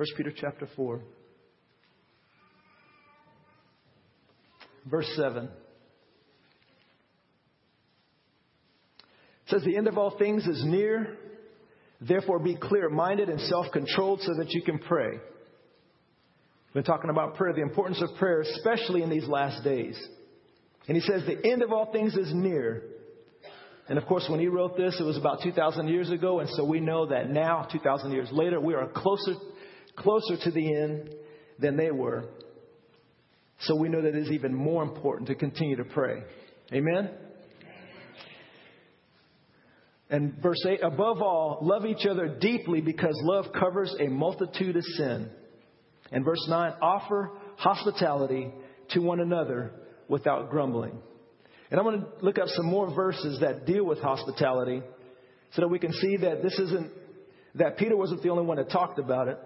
First Peter chapter 4. Verse 7. It says, "The end of all things is near. Therefore be clear-minded and self-controlled so that you can pray." We're talking about prayer, the importance of prayer, especially in these last days. And he says, "The end of all things is near." And of course, when he wrote this, it was about 2,000 years ago. And so we know that now, 2,000 years later, we are closer to the end than they were. So we know that it is even more important to continue to pray. Amen? And verse 8, "Above all, love each other deeply because love covers a multitude of sin." And verse 9, "Offer hospitality to one another without grumbling." And I'm going to look up some more verses that deal with hospitality so that we can see that Peter wasn't the only one that talked about it.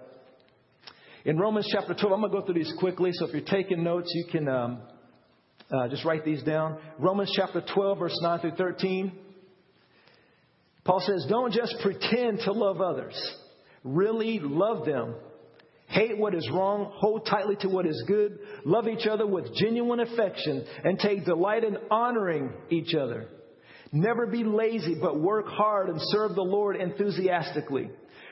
In Romans chapter 12, I'm going to go through these quickly. So if you're taking notes, you can just write these down. Romans chapter 12, verse 9 through 13. Paul says, "Don't just pretend to love others. Really love them. Hate what is wrong, hold tightly to what is good, love each other with genuine affection, and take delight in honoring each other. Never be lazy, but work hard and serve the Lord enthusiastically.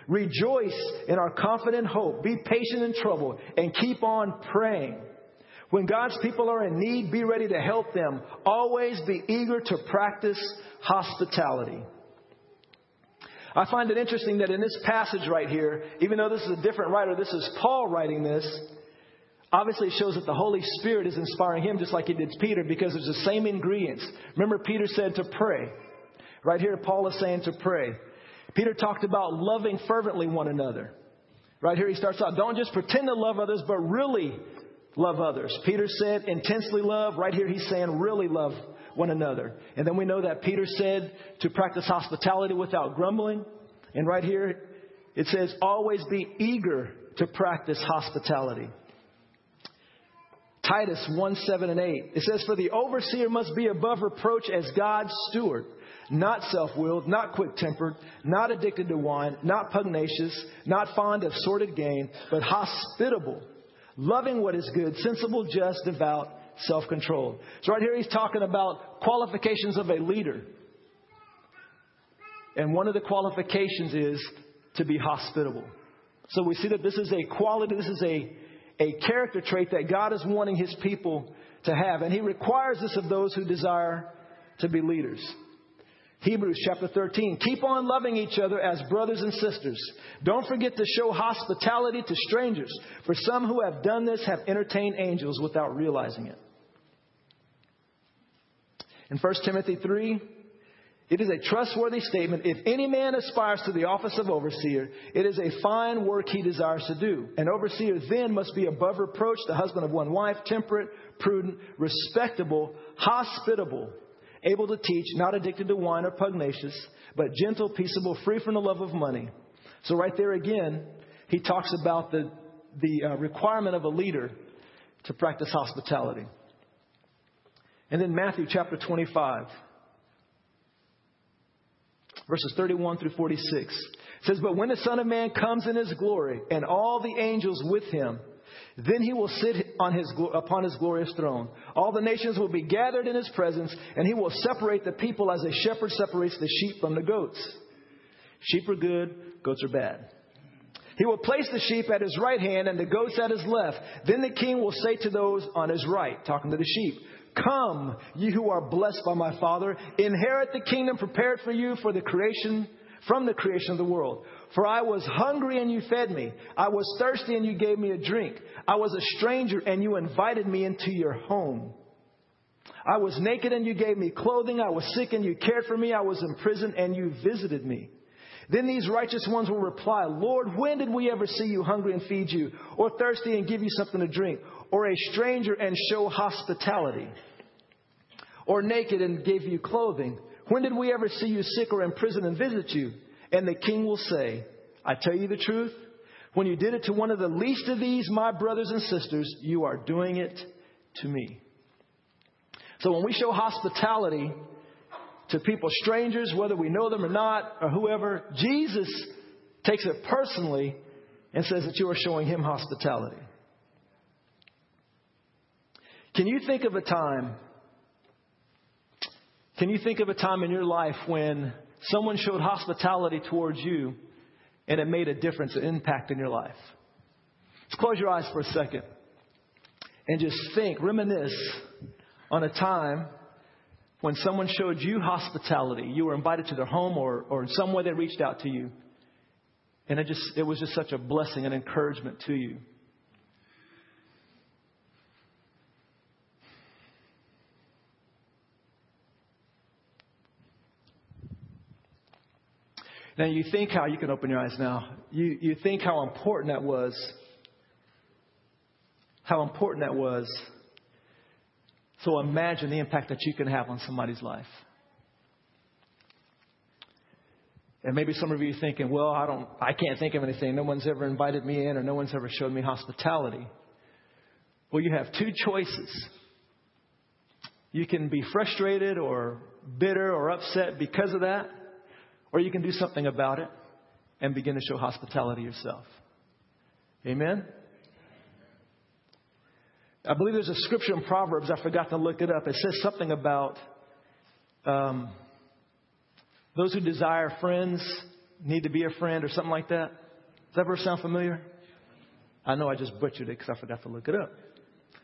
Rejoice in our confident hope, be patient in trouble, and keep on praying. When God's people are in need, be ready to help them. Always be eager to practice hospitality." I find it interesting that in this passage right here, even though this is a different writer, this is Paul writing this. Obviously, it shows that the Holy Spirit is inspiring him just like he did Peter because it's the same ingredients. Remember, Peter said to pray. Right here, Paul is saying to pray. Peter talked about loving fervently one another. Right here, he starts out, "Don't just pretend to love others, but really love others." Peter said intensely love. Right here, he's saying really love one another. And then we know that Peter said to practice hospitality without grumbling. And right here it says always be eager to practice hospitality. Titus 1:7-8. It says, "For the overseer must be above reproach as God's steward, not self-willed, not quick-tempered, not addicted to wine, not pugnacious, not fond of sordid gain, but hospitable, loving what is good, sensible, just, devout, self-controlled." So right here he's talking about qualifications of a leader. And one of the qualifications is to be hospitable. So we see that this is a quality, this is a character trait that God is wanting his people to have. And he requires this of those who desire to be leaders. Hebrews chapter 13. "Keep on loving each other as brothers and sisters. Don't forget to show hospitality to strangers. For some who have done this have entertained angels without realizing it." In 1 Timothy 3, "It is a trustworthy statement. If any man aspires to the office of overseer, it is a fine work he desires to do. An overseer then must be above reproach, the husband of one wife, temperate, prudent, respectable, hospitable, able to teach, not addicted to wine or pugnacious, but gentle, peaceable, free from the love of money." So right there again, he talks about the requirement of a leader to practice hospitality. And then Matthew chapter 25, verses 31 through 46. It says, "But when the Son of Man comes in his glory and all the angels with him, then he will sit on upon his glorious throne. All the nations will be gathered in his presence, and he will separate the people as a shepherd separates the sheep from the goats. Sheep are good, goats are bad. He will place the sheep at his right hand and the goats at his left. Then the king will say to those on his right," talking to the sheep, "Come, you who are blessed by my Father, inherit the kingdom prepared for you from the creation of the world. For I was hungry and you fed me. I was thirsty and you gave me a drink. I was a stranger and you invited me into your home. I was naked and you gave me clothing. I was sick and you cared for me. I was in prison and you visited me." Then these righteous ones will reply, "Lord, when did we ever see you hungry and feed you, or thirsty and give you something to drink, or a stranger and show hospitality, or naked and give you clothing? When did we ever see you sick or in prison and visit you?" And the king will say, "I tell you the truth, when you did it to one of the least of these, my brothers and sisters, you are doing it to me." So when we show hospitality to people, strangers, whether we know them or not, or whoever, Jesus takes it personally and says that you are showing him hospitality. Can you think of a time in your life when someone showed hospitality towards you and it made a difference, an impact in your life? Just close your eyes for a second and just think, reminisce on a time when someone showed you hospitality. You were invited to their home or in some way they reached out to you. And it was just such a blessing and encouragement to you. Now you can open your eyes now. You think how important that was. So imagine the impact that you can have on somebody's life. And maybe some of you are thinking, well, I can't think of anything. No one's ever invited me in or no one's ever showed me hospitality. Well, you have two choices. You can be frustrated or bitter or upset because of that, or you can do something about it and begin to show hospitality yourself. Amen? I believe there's a scripture in Proverbs. I forgot to look it up. It says something about those who desire friends need to be a friend or something like that. Does that verse sound familiar? I know I just butchered it because I forgot to look it up.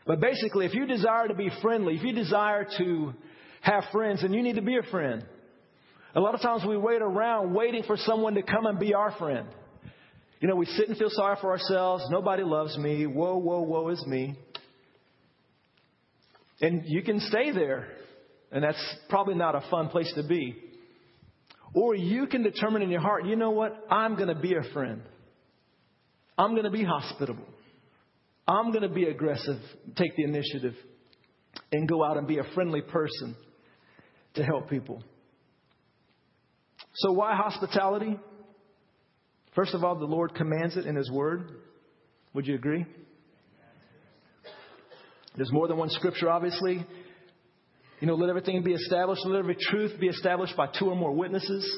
But basically, if you desire to be friendly, if you desire to have friends, then you need to be a friend. A lot of times we wait around waiting for someone to come and be our friend. You know, we sit and feel sorry for ourselves. Nobody loves me. Whoa, whoa, whoa is me. And you can stay there. And that's probably not a fun place to be. Or you can determine in your heart, you know what? I'm going to be a friend. I'm going to be hospitable. I'm going to be aggressive, take the initiative, and go out and be a friendly person to help people. So why hospitality? First of all, the Lord commands it in His Word. Would you agree? There's more than one scripture, obviously. You know, let everything be established. Let every truth be established by two or more witnesses.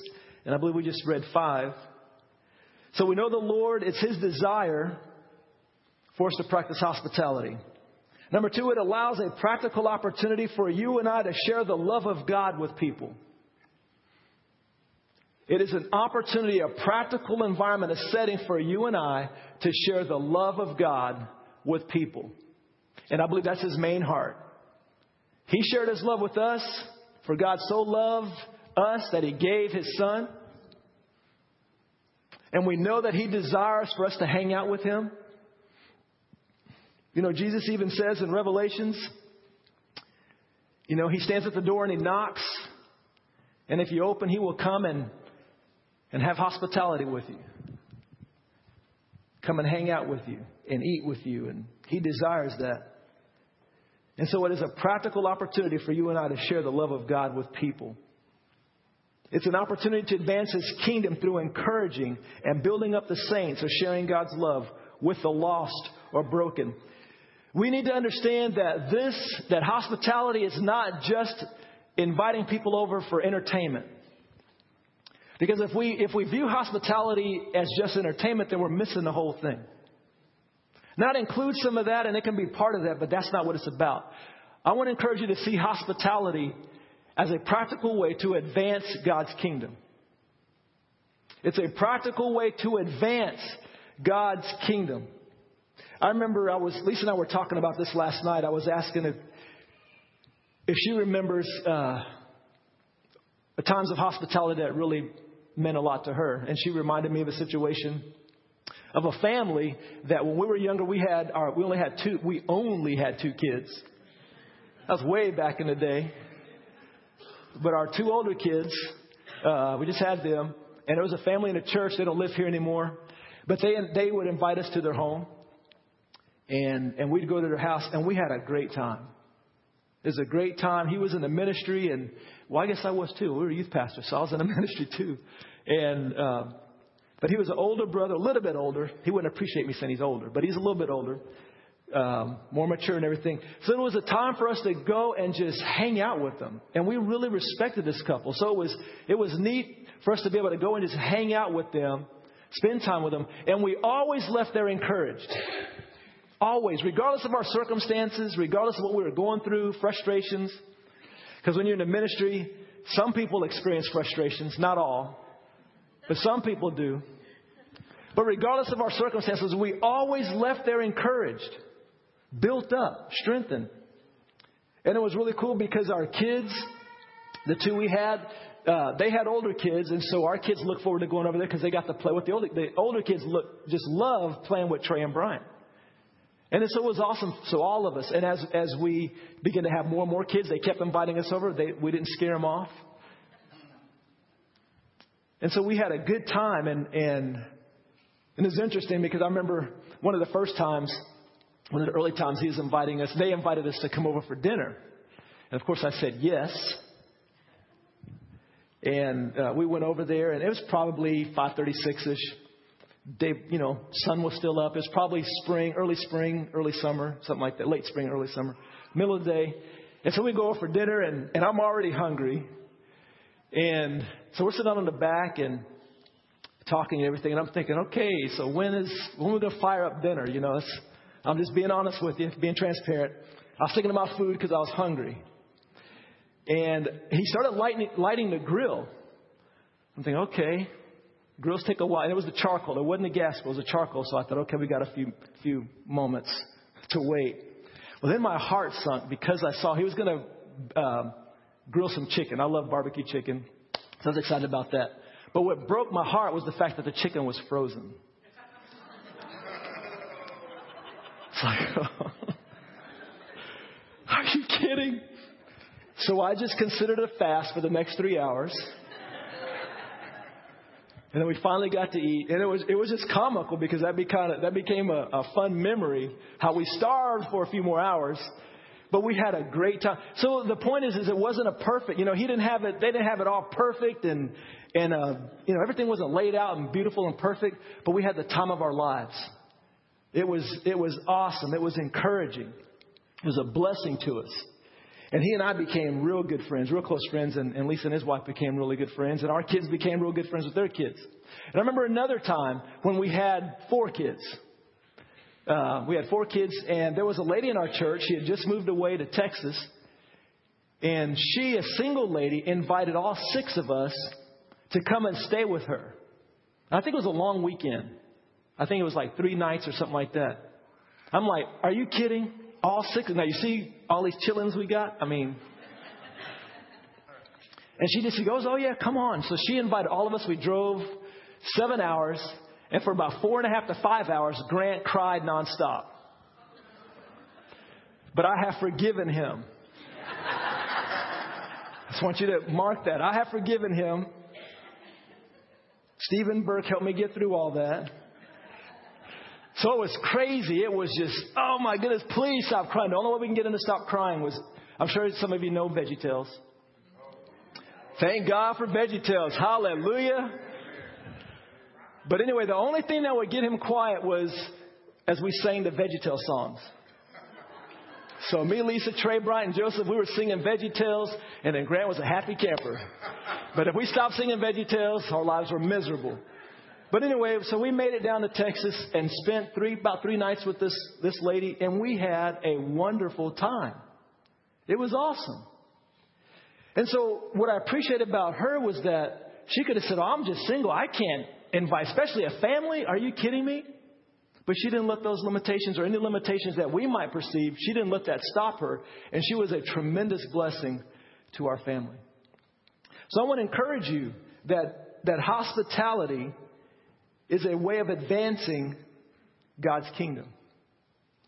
And I believe we just read 5. So we know the Lord, it's His desire for us to practice hospitality. Number 2, it allows a practical opportunity for you and I to share the love of God with people. It is an opportunity, a practical environment, a setting for you and I to share the love of God with people. And I believe that's His main heart. He shared His love with us, for God so loved us that He gave His Son. And we know that He desires for us to hang out with Him. You know, Jesus even says in Revelations, you know, He stands at the door and He knocks. And if you open, He will come and have hospitality with you. Come and hang out with you and eat with you. And He desires that. And so it is a practical opportunity for you and I to share the love of God with people. It's an opportunity to advance His kingdom through encouraging and building up the saints or sharing God's love with the lost or broken. We need to understand that hospitality is not just inviting people over for entertainment. Because if we view hospitality as just entertainment, then we're missing the whole thing. Now, it includes some of that, and it can be part of that, but that's not what it's about. I want to encourage you to see hospitality as a practical way to advance God's kingdom. It's a practical way to advance God's kingdom. I remember Lisa and I were talking about this last night. I was asking if she remembers times of hospitality that really meant a lot to her. And she reminded me of a situation of a family that when we were younger, we only had two kids. That was way back in the day. But our two older kids, we just had them. And there was a family in the church. They don't live here anymore. But they would invite us to their home. And we'd go to their house. And we had a great time. It was a great time. He was in the ministry. And, well, I guess I was too. We were youth pastors, so I was in the ministry too. And... But he was an older brother, a little bit older. He wouldn't appreciate me saying he's older, but he's a little bit older, more mature and everything. So it was a time for us to go and just hang out with them. And we really respected this couple. So it was neat for us to be able to go and just hang out with them spend time with them, and we always left there encouraged. Always, regardless of our circumstances, regardless of what we were going through, frustrations. Because when you're in the ministry, some people experience frustrations, not all, but some people do. But regardless of our circumstances, we always left there encouraged, built up, strengthened. And it was really cool because our kids, the two we had, they had older kids, and so our kids look forward to going over there because they got to play with the older. The older kids just love playing with Trey and Brian. And so it was awesome. So all of us, and as we began to have more and more kids, they kept inviting us over. We didn't scare them off. And so we had a good time, and it's interesting because I remember one of the early times he was inviting us, they invited us to come over for dinner. And of course I said yes. And we went over there, and it was probably 5:36-ish. Sun was still up. It was probably spring, early summer, something like that. Late spring, early summer, middle of the day. And so we go over for dinner, and I'm already hungry. And so we're sitting out on the back and talking and everything. And I'm thinking, okay, so when are we going to fire up dinner? I'm just being honest with you, being transparent. I was thinking about food because I was hungry. And he started lighting the grill. I'm thinking, okay, grills take a while. And it was the charcoal. It wasn't the gas, but it was the charcoal. So I thought, okay, we got a few moments to wait. Well, then my heart sunk because I saw he was going to grill some chicken. I love barbecue chicken. So I was excited about that. But what broke my heart was the fact that the chicken was frozen. It's like, are you kidding? So I just considered a fast for the next 3 hours. And then we finally got to eat. And it was just comical because that became a fun memory, how we starved for a few more hours. But we had a great time. So the point is it wasn't a perfect, they didn't have it all perfect. And everything wasn't laid out and beautiful and perfect. But we had the time of our lives. It was awesome. It was encouraging. It was a blessing to us. And he and I became real good friends, real close friends. And Lisa and his wife became really good friends. And our kids became real good friends with their kids. And I remember another time when we had 4 kids. And there was a lady in our church. She had just moved away to Texas. And she, a single lady, invited all 6 of us to come and stay with her. And I think it was a long weekend. I think it was like 3 nights or something like that. I'm like, are you kidding? All 6. Now, you see all these chillins we got? And she goes, oh, yeah, come on. So she invited all of us. We drove 7 hours. And for about 4.5 to 5 hours, Grant cried nonstop. But I have forgiven him. I just want you to mark that. I have forgiven him. Stephen Burke helped me get through all that. So it was crazy. It was just, oh my goodness, please stop crying. The only way we can get him to stop crying was, I'm sure some of you know VeggieTales. Thank God for VeggieTales. Hallelujah. But anyway, the only thing that would get him quiet was as we sang the VeggieTales songs. So me, Lisa, Trey, Brian, and Joseph, we were singing VeggieTales, and then Grant was a happy camper. But if we stopped singing VeggieTales, our lives were miserable. But anyway, so we made it down to Texas and spent about three nights with this lady, and we had a wonderful time. It was awesome. And so what I appreciate about her was that she could have said, oh, I'm just single. I can't invite, especially a family. Are you kidding me? But she didn't let those limitations or any limitations that we might perceive, she didn't let that stop her. And she was a tremendous blessing to our family. So I want to encourage you that hospitality is a way of advancing God's kingdom.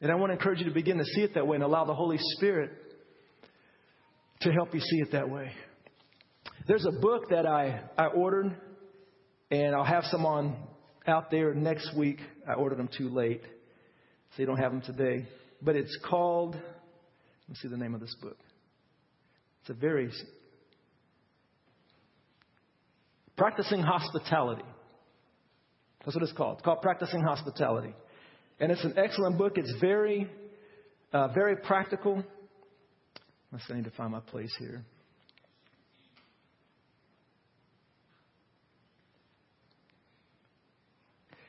And I want to encourage you to begin to see it that way and allow the Holy Spirit to help you see it that way. There's a book that I ordered, and I'll have some out there next week. I ordered them too late, so you don't have them today. But it's called, let me see the name of this book. It's a very, Practicing Hospitality. That's what it's called. It's called Practicing Hospitality. And it's an excellent book. It's very, very practical. Let's see, I need to find my place here.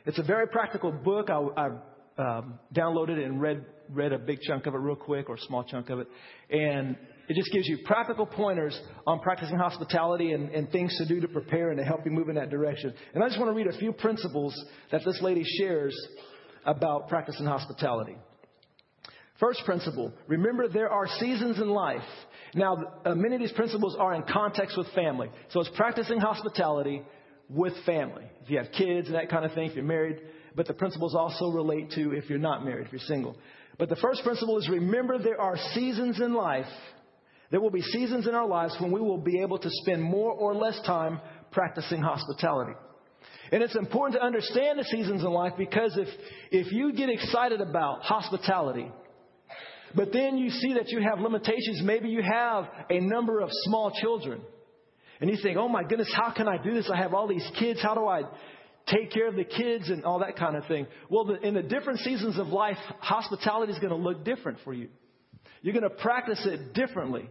It's a very practical book. I downloaded it and read a big chunk of it real quick, or a small chunk of it. And it just gives you practical pointers on practicing hospitality and things to do to prepare and to help you move in that direction. And I just want to read a few principles that this lady shares about practicing hospitality. First principle, remember there are seasons in life. Now, many of these principles are in context with family. So it's practicing hospitality with family. If you have kids and that kind of thing, if you're married. But the principles also relate to if you're not married, if you're single. But the first principle is remember there are seasons in life. There will be seasons in our lives when we will be able to spend more or less time practicing hospitality. And it's important to understand the seasons in life, because if you get excited about hospitality, but then you see that you have limitations, maybe you have a number of small children, and you think, oh my goodness, how can I do this? I have all these kids. How do I take care of the kids and all that kind of thing? Well, in the different seasons of life, hospitality is going to look different for you. You're going to practice it differently.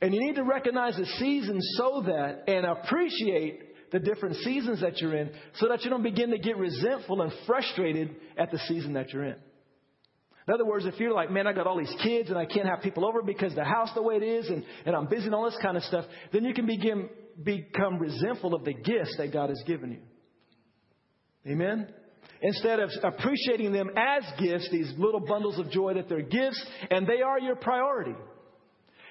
And you need to recognize the seasons so that, and appreciate the different seasons that you're in, so that you don't begin to get resentful and frustrated at the season that you're in. In other words, if you're like, man, I got all these kids and I can't have people over because the house the way it is, and I'm busy and all this kind of stuff, then you can become resentful of the gifts that God has given you. Amen? Instead of appreciating them as gifts, these little bundles of joy, that they're gifts and they are your priority.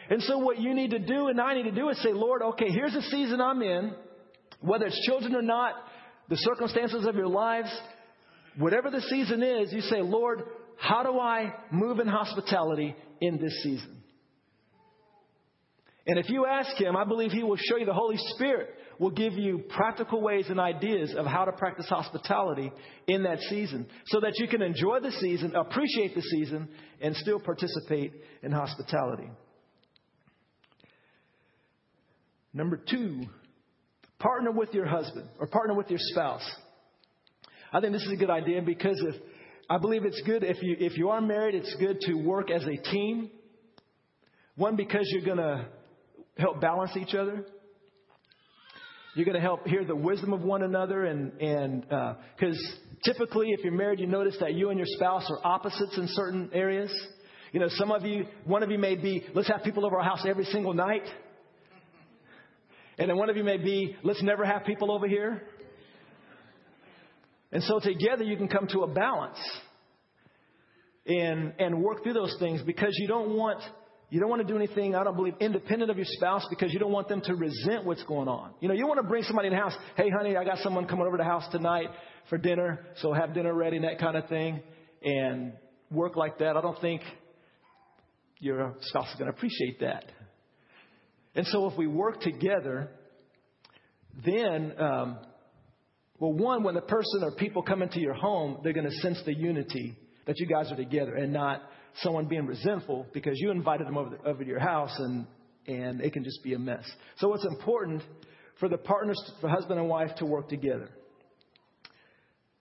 And so what you need to do, and I need to do, is say, Lord, okay, here's the season I'm in, whether it's children or not, the circumstances of your lives, whatever the season is, you say, Lord, how do I move in hospitality in this season? And if you ask him, I believe he will show you. The Holy Spirit will give you practical ways and ideas of how to practice hospitality in that season, so that you can enjoy the season, appreciate the season, and still participate in hospitality. Number 2, partner with your husband or partner with your spouse. I think this is a good idea, because I believe it's good if you are married, it's good to work as a team. One, because you're going to help balance each other. You're going to help hear the wisdom of one another, and because typically if you're married, you notice that you and your spouse are opposites in certain areas. You know, one of you may be, let's have people over our house every single night. And then one of you may be, let's never have people over here. And so together you can come to a balance and work through those things, because you don't want to do anything, I don't believe, independent of your spouse, because you don't want them to resent what's going on. You know, you want to bring somebody in the house. Hey, honey, I got someone coming over to the house tonight for dinner, so have dinner ready and that kind of thing, and work like that. I don't think your spouse is going to appreciate that. And so if we work together, then, when the person or people come into your home, they're going to sense the unity that you guys are together, and not someone being resentful because you invited them over to your house, and it can just be a mess. So it's important for the partners, for husband and wife, to work together.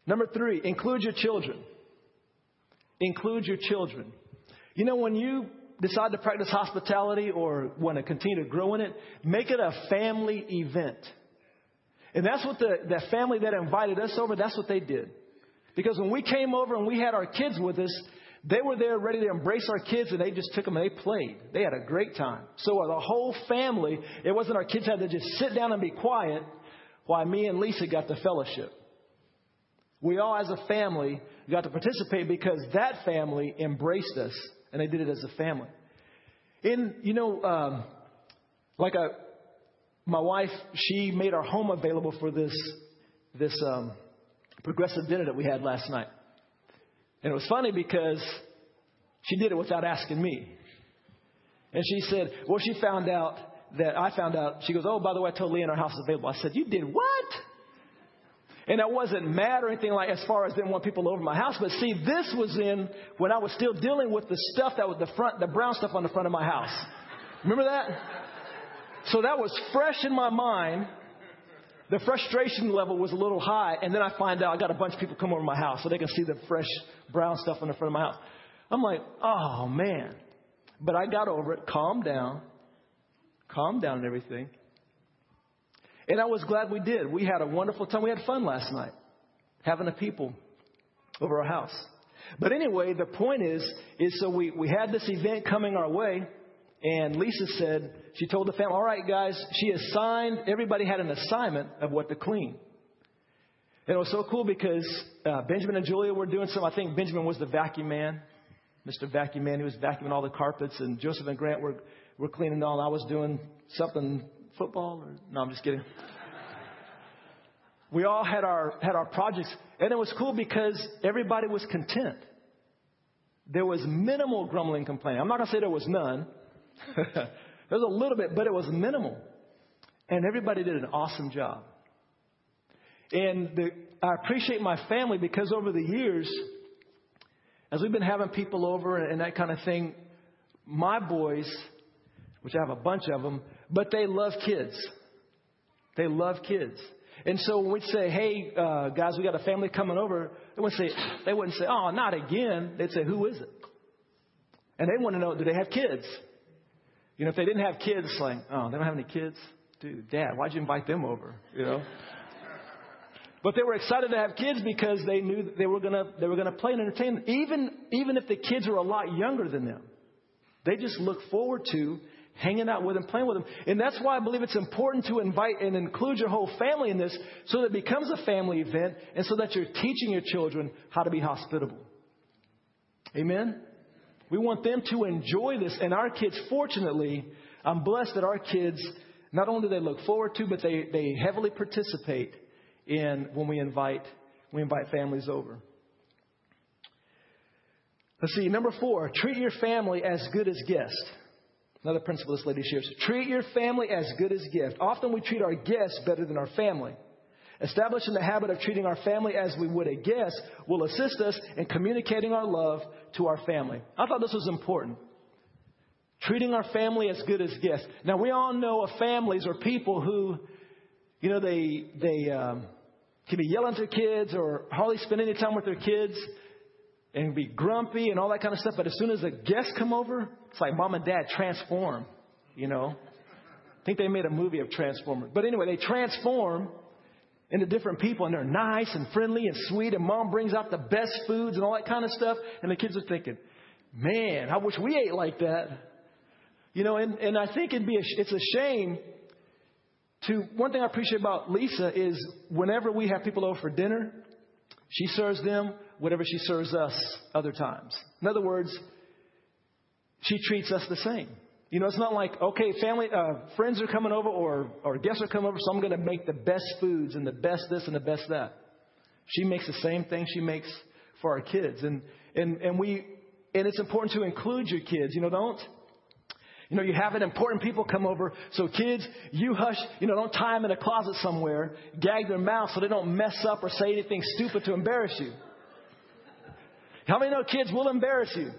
Number 3, include your children. Include your children. You know, when you decide to practice hospitality or want to continue to grow in it, make it a family event. And that's what the family that invited us over, that's what they did. Because when we came over and we had our kids with us, they were there ready to embrace our kids, and they just took them and they played. They had a great time. So the whole family, it wasn't our kids had to just sit down and be quiet while me and Lisa got the fellowship. We all as a family got to participate, because that family embraced us. And they did it as a family. And, you know, my wife, she made our home available for this progressive dinner that we had last night. And it was funny because she did it without asking me. And she said, well, she found out that I found out. She goes, oh, by the way, I told Lee and our house is available. I said, you did what? And I wasn't mad or anything like as far as didn't want people over my house. But see, this was in when I was still dealing with the stuff that was the brown stuff on the front of my house. Remember that? So that was fresh in my mind. The frustration level was a little high. And then I find out I got a bunch of people come over my house so they can see the fresh brown stuff on the front of my house. I'm like, oh, man. But I got over it. Calmed down and everything. And I was glad we did. We had a wonderful time. We had fun last night. having a people over our house. But anyway, the point is so we had this event coming our way. And Lisa said, she told the family, all right, guys, she assigned, everybody had an assignment of what to clean. And it was so cool because Benjamin and Julia were doing some. I think Benjamin was the vacuum man, Mr. Vacuum Man. He was vacuuming all the carpets. And Joseph and Grant were cleaning it all. And I was doing something, football. No, I'm just kidding. We all had our projects. And it was cool because everybody was content. There was minimal grumbling and complaining. I'm not going to say there was none. There's a little bit, but it was minimal. And everybody did an awesome job. And I appreciate my family because over the years, as we've been having people over and that kind of thing, my boys, which I have a bunch of them, but they love kids. They love kids. And so when we'd say, hey, guys, we got a family coming over, they wouldn't say, oh, not again. They'd say, who is it? And they want to know, do they have kids? You know, if they didn't have kids, it's like, oh, they don't have any kids? Dude, Dad, why'd you invite them over? You know? But they were excited to have kids because they knew that they were gonna play and entertain them. Even if the kids were a lot younger than them. They just look forward to hanging out with them, playing with them. And that's why I believe it's important to invite and include your whole family in this so that it becomes a family event and so that you're teaching your children how to be hospitable. Amen? We want them to enjoy this. And our kids, fortunately, I'm blessed that our kids, not only do they look forward to, but they heavily participate in when we invite families over. Let's see. Number 4, treat your family as good as guests. Another principle this lady shares. Treat your family as good as gift. Often we treat our guests better than our family. Establishing the habit of treating our family as we would a guest will assist us in communicating our love to our family. I thought this was important. Treating our family as good as guests. Now, we all know of families or people who, you know, they can be yelling at their kids or hardly spend any time with their kids and be grumpy and all that kind of stuff. But as soon as the guests come over, it's like mom and dad transform, you know. I think they made a movie of Transformers. But anyway, they transform into different people, and they're nice and friendly and sweet, and mom brings out the best foods and all that kind of stuff, and the kids are thinking, man, I wish we ate like that. You know, and I think it's a shame to, one thing I appreciate about Lisa is whenever we have people over for dinner, she serves them whatever she serves us other times. In other words, she treats us the same. You know, it's not like, okay, family, friends are coming over or guests are coming over, so I'm going to make the best foods and the best this and the best that. She makes the same thing she makes for our kids. And it's important to include your kids. You know, don't, you know, you have an important people come over. So kids, you hush, you know, don't tie them in a closet somewhere, gag their mouth so they don't mess up or say anything stupid to embarrass you. How many know kids will embarrass you?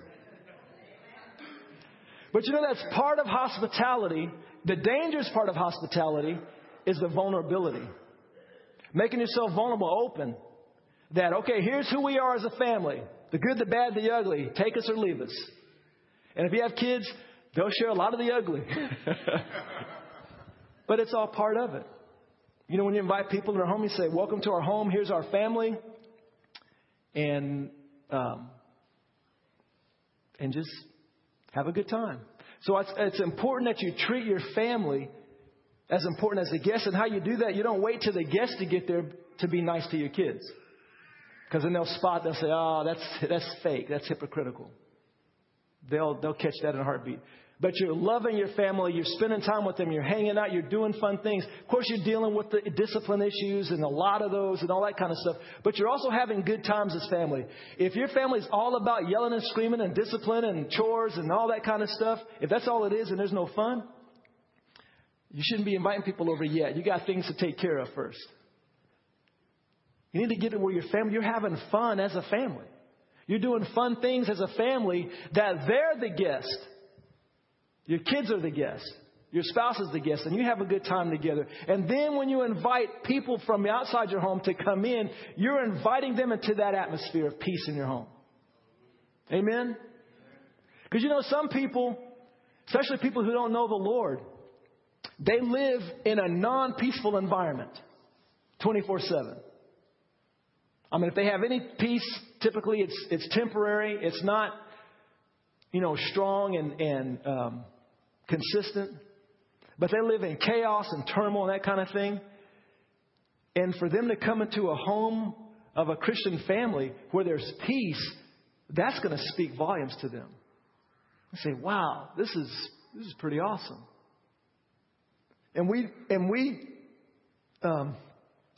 But you know, that's part of hospitality. The dangerous part of hospitality is the vulnerability. Making yourself vulnerable, open. That, okay, here's who we are as a family. The good, the bad, the ugly. Take us or leave us. And if you have kids, they'll share a lot of the ugly. But it's all part of it. You know, when you invite people to our home, you say, welcome to our home. Here's our family. And just have a good time. So it's important that you treat your family as important as the guests. And how you do that, you don't wait till the guests to get there to be nice to your kids. Because then they'll say, oh, that's fake. That's hypocritical. They'll catch that in a heartbeat. But you're loving your family. You're spending time with them. You're hanging out. You're doing fun things. Of course, you're dealing with the discipline issues and a lot of those and all that kind of stuff. But you're also having good times as family. If your family's all about yelling and screaming and discipline and chores and all that kind of stuff, if that's all it is and there's no fun, you shouldn't be inviting people over yet. You got things to take care of first. You need to get it where you're having fun as a family. You're doing fun things as a family that they're the guest. Your kids are the guest. Your spouse is the guest. And you have a good time together. And then when you invite people from outside your home to come in, you're inviting them into that atmosphere of peace in your home. Amen? Because, you know, some people, especially people who don't know the Lord, they live in a non-peaceful environment 24/7. I mean, if they have any peace, typically it's temporary. It's not, you know, strong and consistent. But they live in chaos and turmoil and that kind of thing. And for them to come into a home of a Christian family where there's peace, that's going to speak volumes to them. They say, wow, this is pretty awesome. And we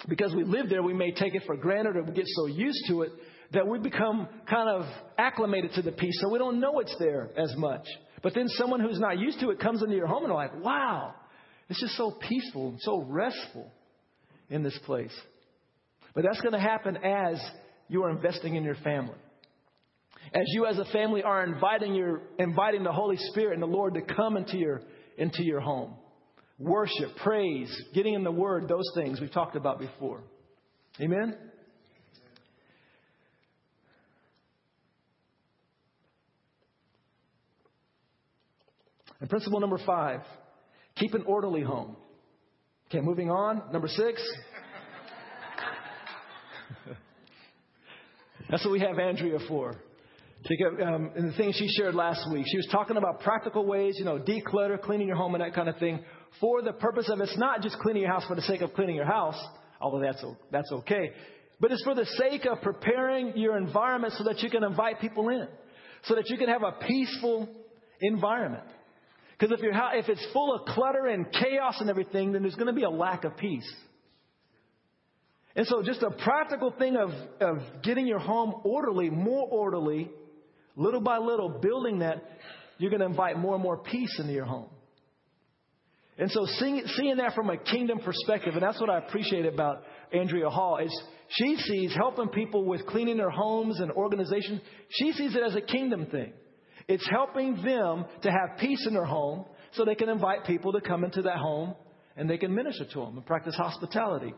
because we live there, we may take it for granted or we get so used to it that we become kind of acclimated to the peace. So we don't know it's there as much. But then someone who's not used to it comes into your home and they're like, wow, it's just so peaceful and so restful in this place. But that's going to happen as you are investing in your family. As you as a family are inviting the Holy Spirit and the Lord to come into your home. Worship, praise, getting in the Word, those things we've talked about before. Amen? And principle number 5, keep an orderly home. Okay, moving on. Number 6. That's what we have Andrea for. And the thing she shared last week, she was talking about practical ways, you know, declutter, cleaning your home and that kind of thing. For the purpose of it's not just cleaning your house for the sake of cleaning your house, although that's okay. But it's for the sake of preparing your environment so that you can invite people in, so that you can have a peaceful environment. Because if it's full of clutter and chaos and everything, then there's going to be a lack of peace. And so just a practical thing of getting your home orderly, more orderly, little by little, building that, you're going to invite more and more peace into your home. And so seeing that from a kingdom perspective, and that's what I appreciate about Andrea Hall, is she sees helping people with cleaning their homes and organization. She sees it as a kingdom thing. It's helping them to have peace in their home so they can invite people to come into that home and they can minister to them and practice hospitality.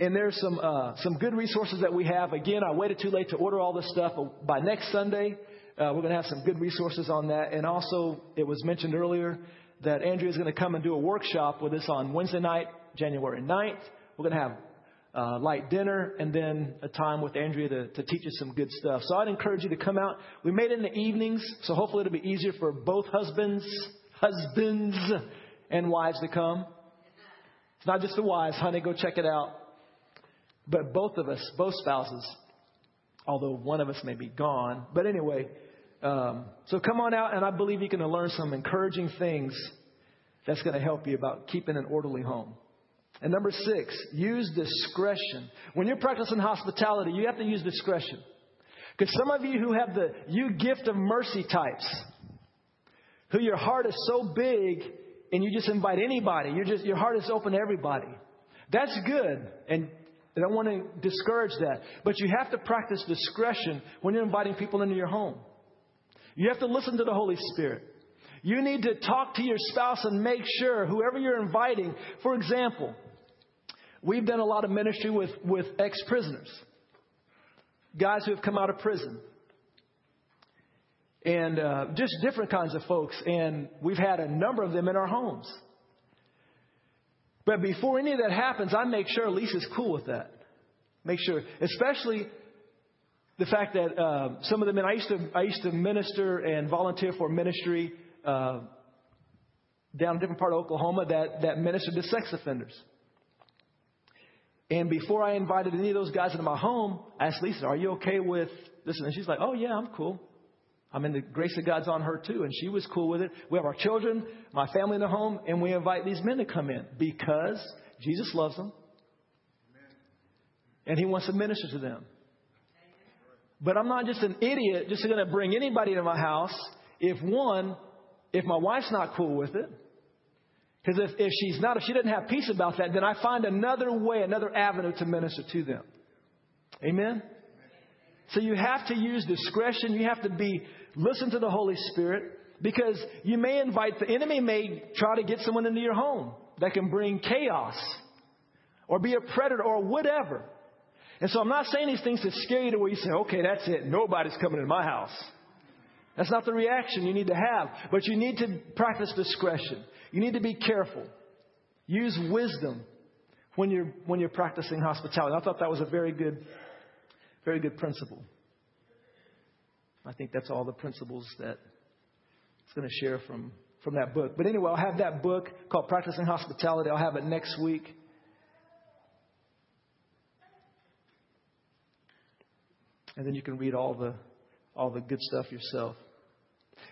And there's some good resources that we have. Again, I waited too late to order all this stuff, but by next Sunday, we're going to have some good resources on that. And also, it was mentioned earlier that Andrea is going to come and do a workshop with us on Wednesday night, January 9th. We're going to have light dinner and then a time with Andrea to teach us some good stuff. So I'd encourage you to come out. We made it in the evenings, so hopefully it'll be easier for both husbands and wives to come. It's not just the wives, honey, go check it out. But both of us, both spouses, although one of us may be gone. But anyway, so come on out, and I believe you're going to learn some encouraging things that's going to help you about keeping an orderly home. And number 6, use discretion. When you're practicing hospitality, you have to use discretion. Because some of you who have the gift of mercy types, who your heart is so big and you just invite anybody, your heart is open to everybody. That's good, and I don't want to discourage that. But you have to practice discretion when you're inviting people into your home. You have to listen to the Holy Spirit. You need to talk to your spouse and make sure whoever you're inviting. For example, we've done a lot of ministry with ex-prisoners, guys who have come out of prison, and just different kinds of folks. And we've had a number of them in our homes. But before any of that happens, I make sure Lisa's cool with that. Make sure, especially the fact that some of the men I used to minister and volunteer for ministry down in a different part of Oklahoma that ministered to sex offenders. And before I invited any of those guys into my home, I asked Lisa, "Are you okay with this?" And she's like, "Oh yeah, I'm cool. I mean, the grace of God's on her too." And she was cool with it. We have our children, my family in the home, and we invite these men to come in because Jesus loves them. Amen. And he wants to minister to them. Amen. But I'm not just an idiot just going to bring anybody into my house if my wife's not cool with it. Because if she doesn't have peace about that, then I find another way, another avenue to minister to them. Amen. So you have to use discretion. You have to listen to the Holy Spirit, because you may invite, the enemy may try to get someone into your home that can bring chaos or be a predator or whatever. And so I'm not saying these things to scare you to where you say, okay, that's it. Nobody's coming into my house. That's not the reaction you need to have, but you need to practice discretion. You need to be careful. Use wisdom when you're practicing hospitality. I thought that was a very good principle. I think that's all the principles that it's going to share from that book. But anyway, I'll have that book called Practicing Hospitality. I'll have it next week. And then you can read all the good stuff yourself.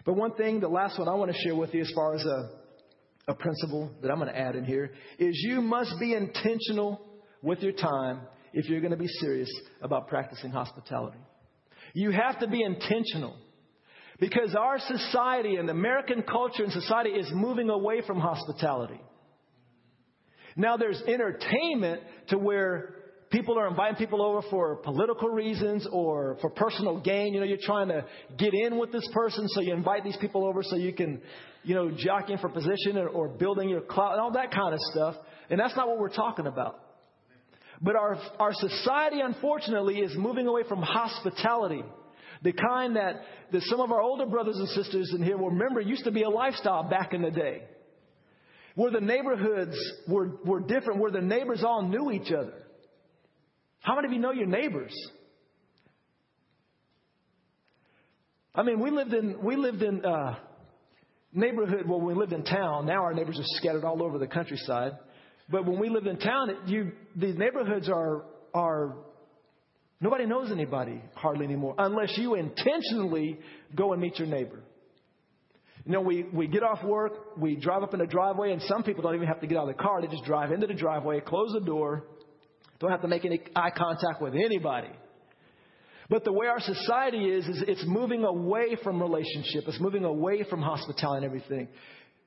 But one thing, the last one I want to share with you as far as a principle that I'm going to add in here is you must be intentional with your time if you're going to be serious about practicing hospitality. You have to be intentional because our society and American culture and society is moving away from hospitality. Now there's entertainment to where people are inviting people over for political reasons or for personal gain. You know, you're trying to get in with this person, so you invite these people over so you can, you know, jockeying for position or building your clout and all that kind of stuff. And that's not what we're talking about. But our society, unfortunately, is moving away from hospitality, the kind that some of our older brothers and sisters in here will remember used to be a lifestyle back in the day, where the neighborhoods were different, where the neighbors all knew each other. How many of you know your neighbors? I mean, we lived in neighborhood when we lived in town. Now our neighbors are scattered all over the countryside. But when we lived in town, these neighborhoods are nobody knows anybody hardly anymore unless you intentionally go and meet your neighbor. You know, we get off work, we drive up in the driveway, and some people don't even have to get out of the car. They just drive into the driveway, close the door. Don't have to make any eye contact with anybody. But the way our society is it's moving away from relationship. It's moving away from hospitality and everything.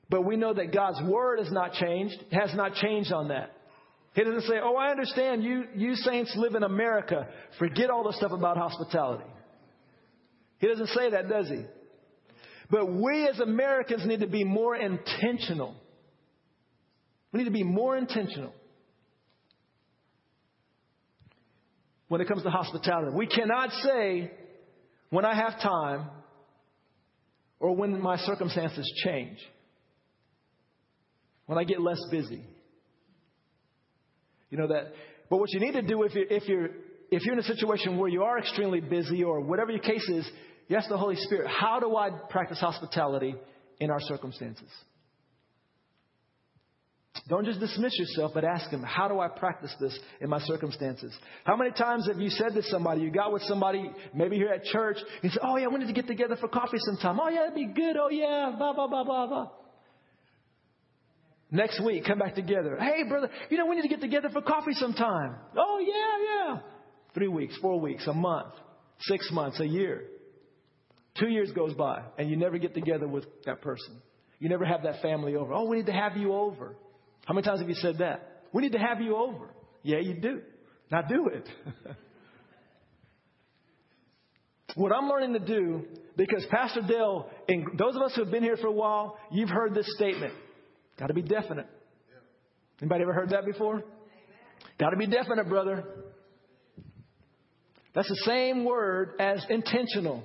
But we know that God's word has not changed. It has not changed on that. He doesn't say, oh, I understand you saints live in America. Forget all the stuff about hospitality. He doesn't say that, does he? But we as Americans need to be more intentional. We need to be more intentional when it comes to hospitality. We cannot say when I have time or when my circumstances change, when I get less busy. You know that. But what you need to do if you're in a situation where you are extremely busy or whatever your case is, you ask the Holy Spirit, how do I practice hospitality in our circumstances? Don't just dismiss yourself, but ask him, how do I practice this in my circumstances? How many times have you said to somebody, you got with somebody, maybe here at church, you said, oh yeah, we need to get together for coffee sometime. Oh yeah, that'd be good. Oh yeah, blah, blah, blah, blah, blah. Next week, come back together. Hey brother, you know, we need to get together for coffee sometime. Oh yeah, yeah. 3 weeks, 4 weeks, a month, 6 months, a year. 2 years goes by and you never get together with that person. You never have that family over. Oh, we need to have you over. How many times have you said that? We need to have you over. Yeah, you do. Now do it. What I'm learning to do, because Pastor Dale, and those of us who have been here for a while, you've heard this statement. Got to be definite. Anybody ever heard that before? Got to be definite, brother. That's the same word as intentional,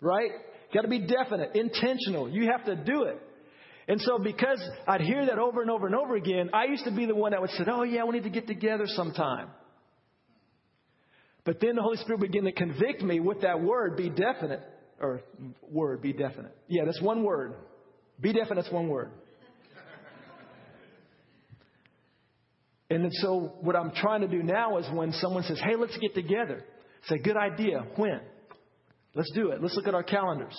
right? Got to be definite, intentional. You have to do it. And so because I'd hear that over and over and over again, I used to be the one that would say, oh, yeah, we need to get together sometime. But then the Holy Spirit began to convict me with that word, be definite. Or word, be definite. Yeah, that's one word. Be definite is one word. And then so what I'm trying to do now is when someone says, hey, let's get together. Say, good idea. When? Let's do it. Let's look at our calendars.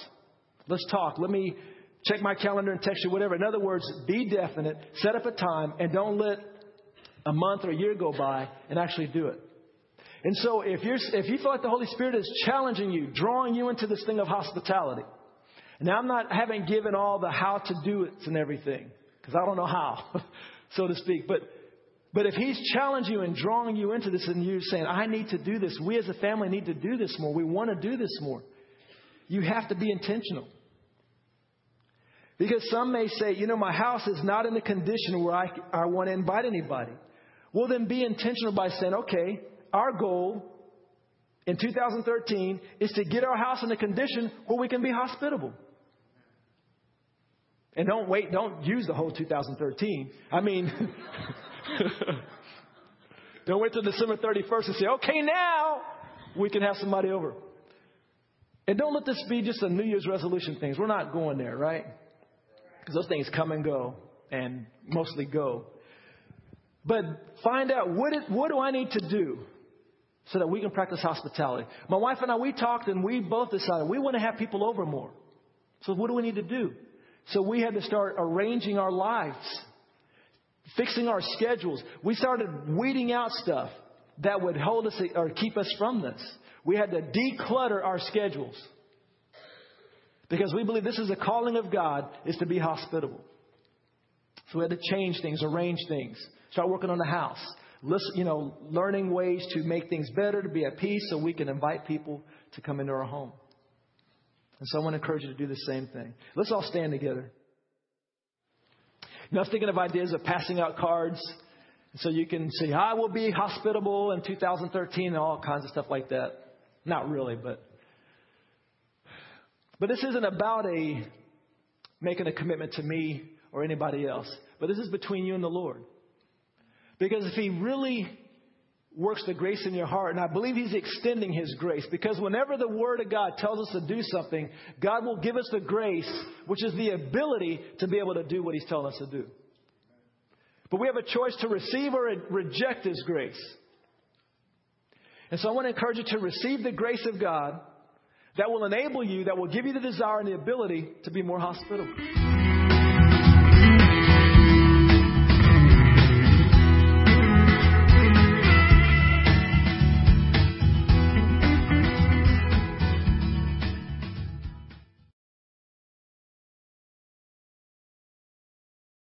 Let's talk. Let me check my calendar and text you, whatever. In other words, be definite, set up a time, and don't let a month or a year go by and actually do it. And so if you feel like the Holy Spirit is challenging you, drawing you into this thing of hospitality. Now, I haven't given all the how to do it and everything, because I don't know how, so to speak. But if he's challenging you and drawing you into this and you're saying, I need to do this. We as a family need to do this more. We want to do this more. You have to be intentional. Because some may say, you know, my house is not in the condition where I want to invite anybody. Well, then be intentional by saying, okay, our goal in 2013 is to get our house in a condition where we can be hospitable. And don't use the whole 2013. I mean, Don't wait till December 31st and say, okay, now we can have somebody over. And don't let this be just a New Year's resolution things. We're not going there, right? Because those things come and go and mostly go. But find out what do I need to do so that we can practice hospitality. My wife and I, we talked and we both decided we want to have people over more. So what do we need to do? So we had to start arranging our lives, fixing our schedules. We started weeding out stuff that would hold us or keep us from this. We had to declutter our schedules because we believe this is a calling of God, is to be hospitable. So we had to change things, arrange things, start working on the house, learning ways to make things better, to be at peace so we can invite people to come into our home. And so I want to encourage you to do the same thing. Let's all stand together. I was thinking of ideas of passing out cards. So you can say, I will be hospitable in 2013 and all kinds of stuff like that. Not really, but this isn't about making a commitment to me or anybody else. But this is between you and the Lord. Because if he really works the grace in your heart, and I believe he's extending his grace, because whenever the word of God tells us to do something, God will give us the grace, which is the ability to be able to do what he's telling us to do. But we have a choice to receive or reject his grace. And so I want to encourage you to receive the grace of God that will enable you, that will give you the desire and the ability to be more hospitable.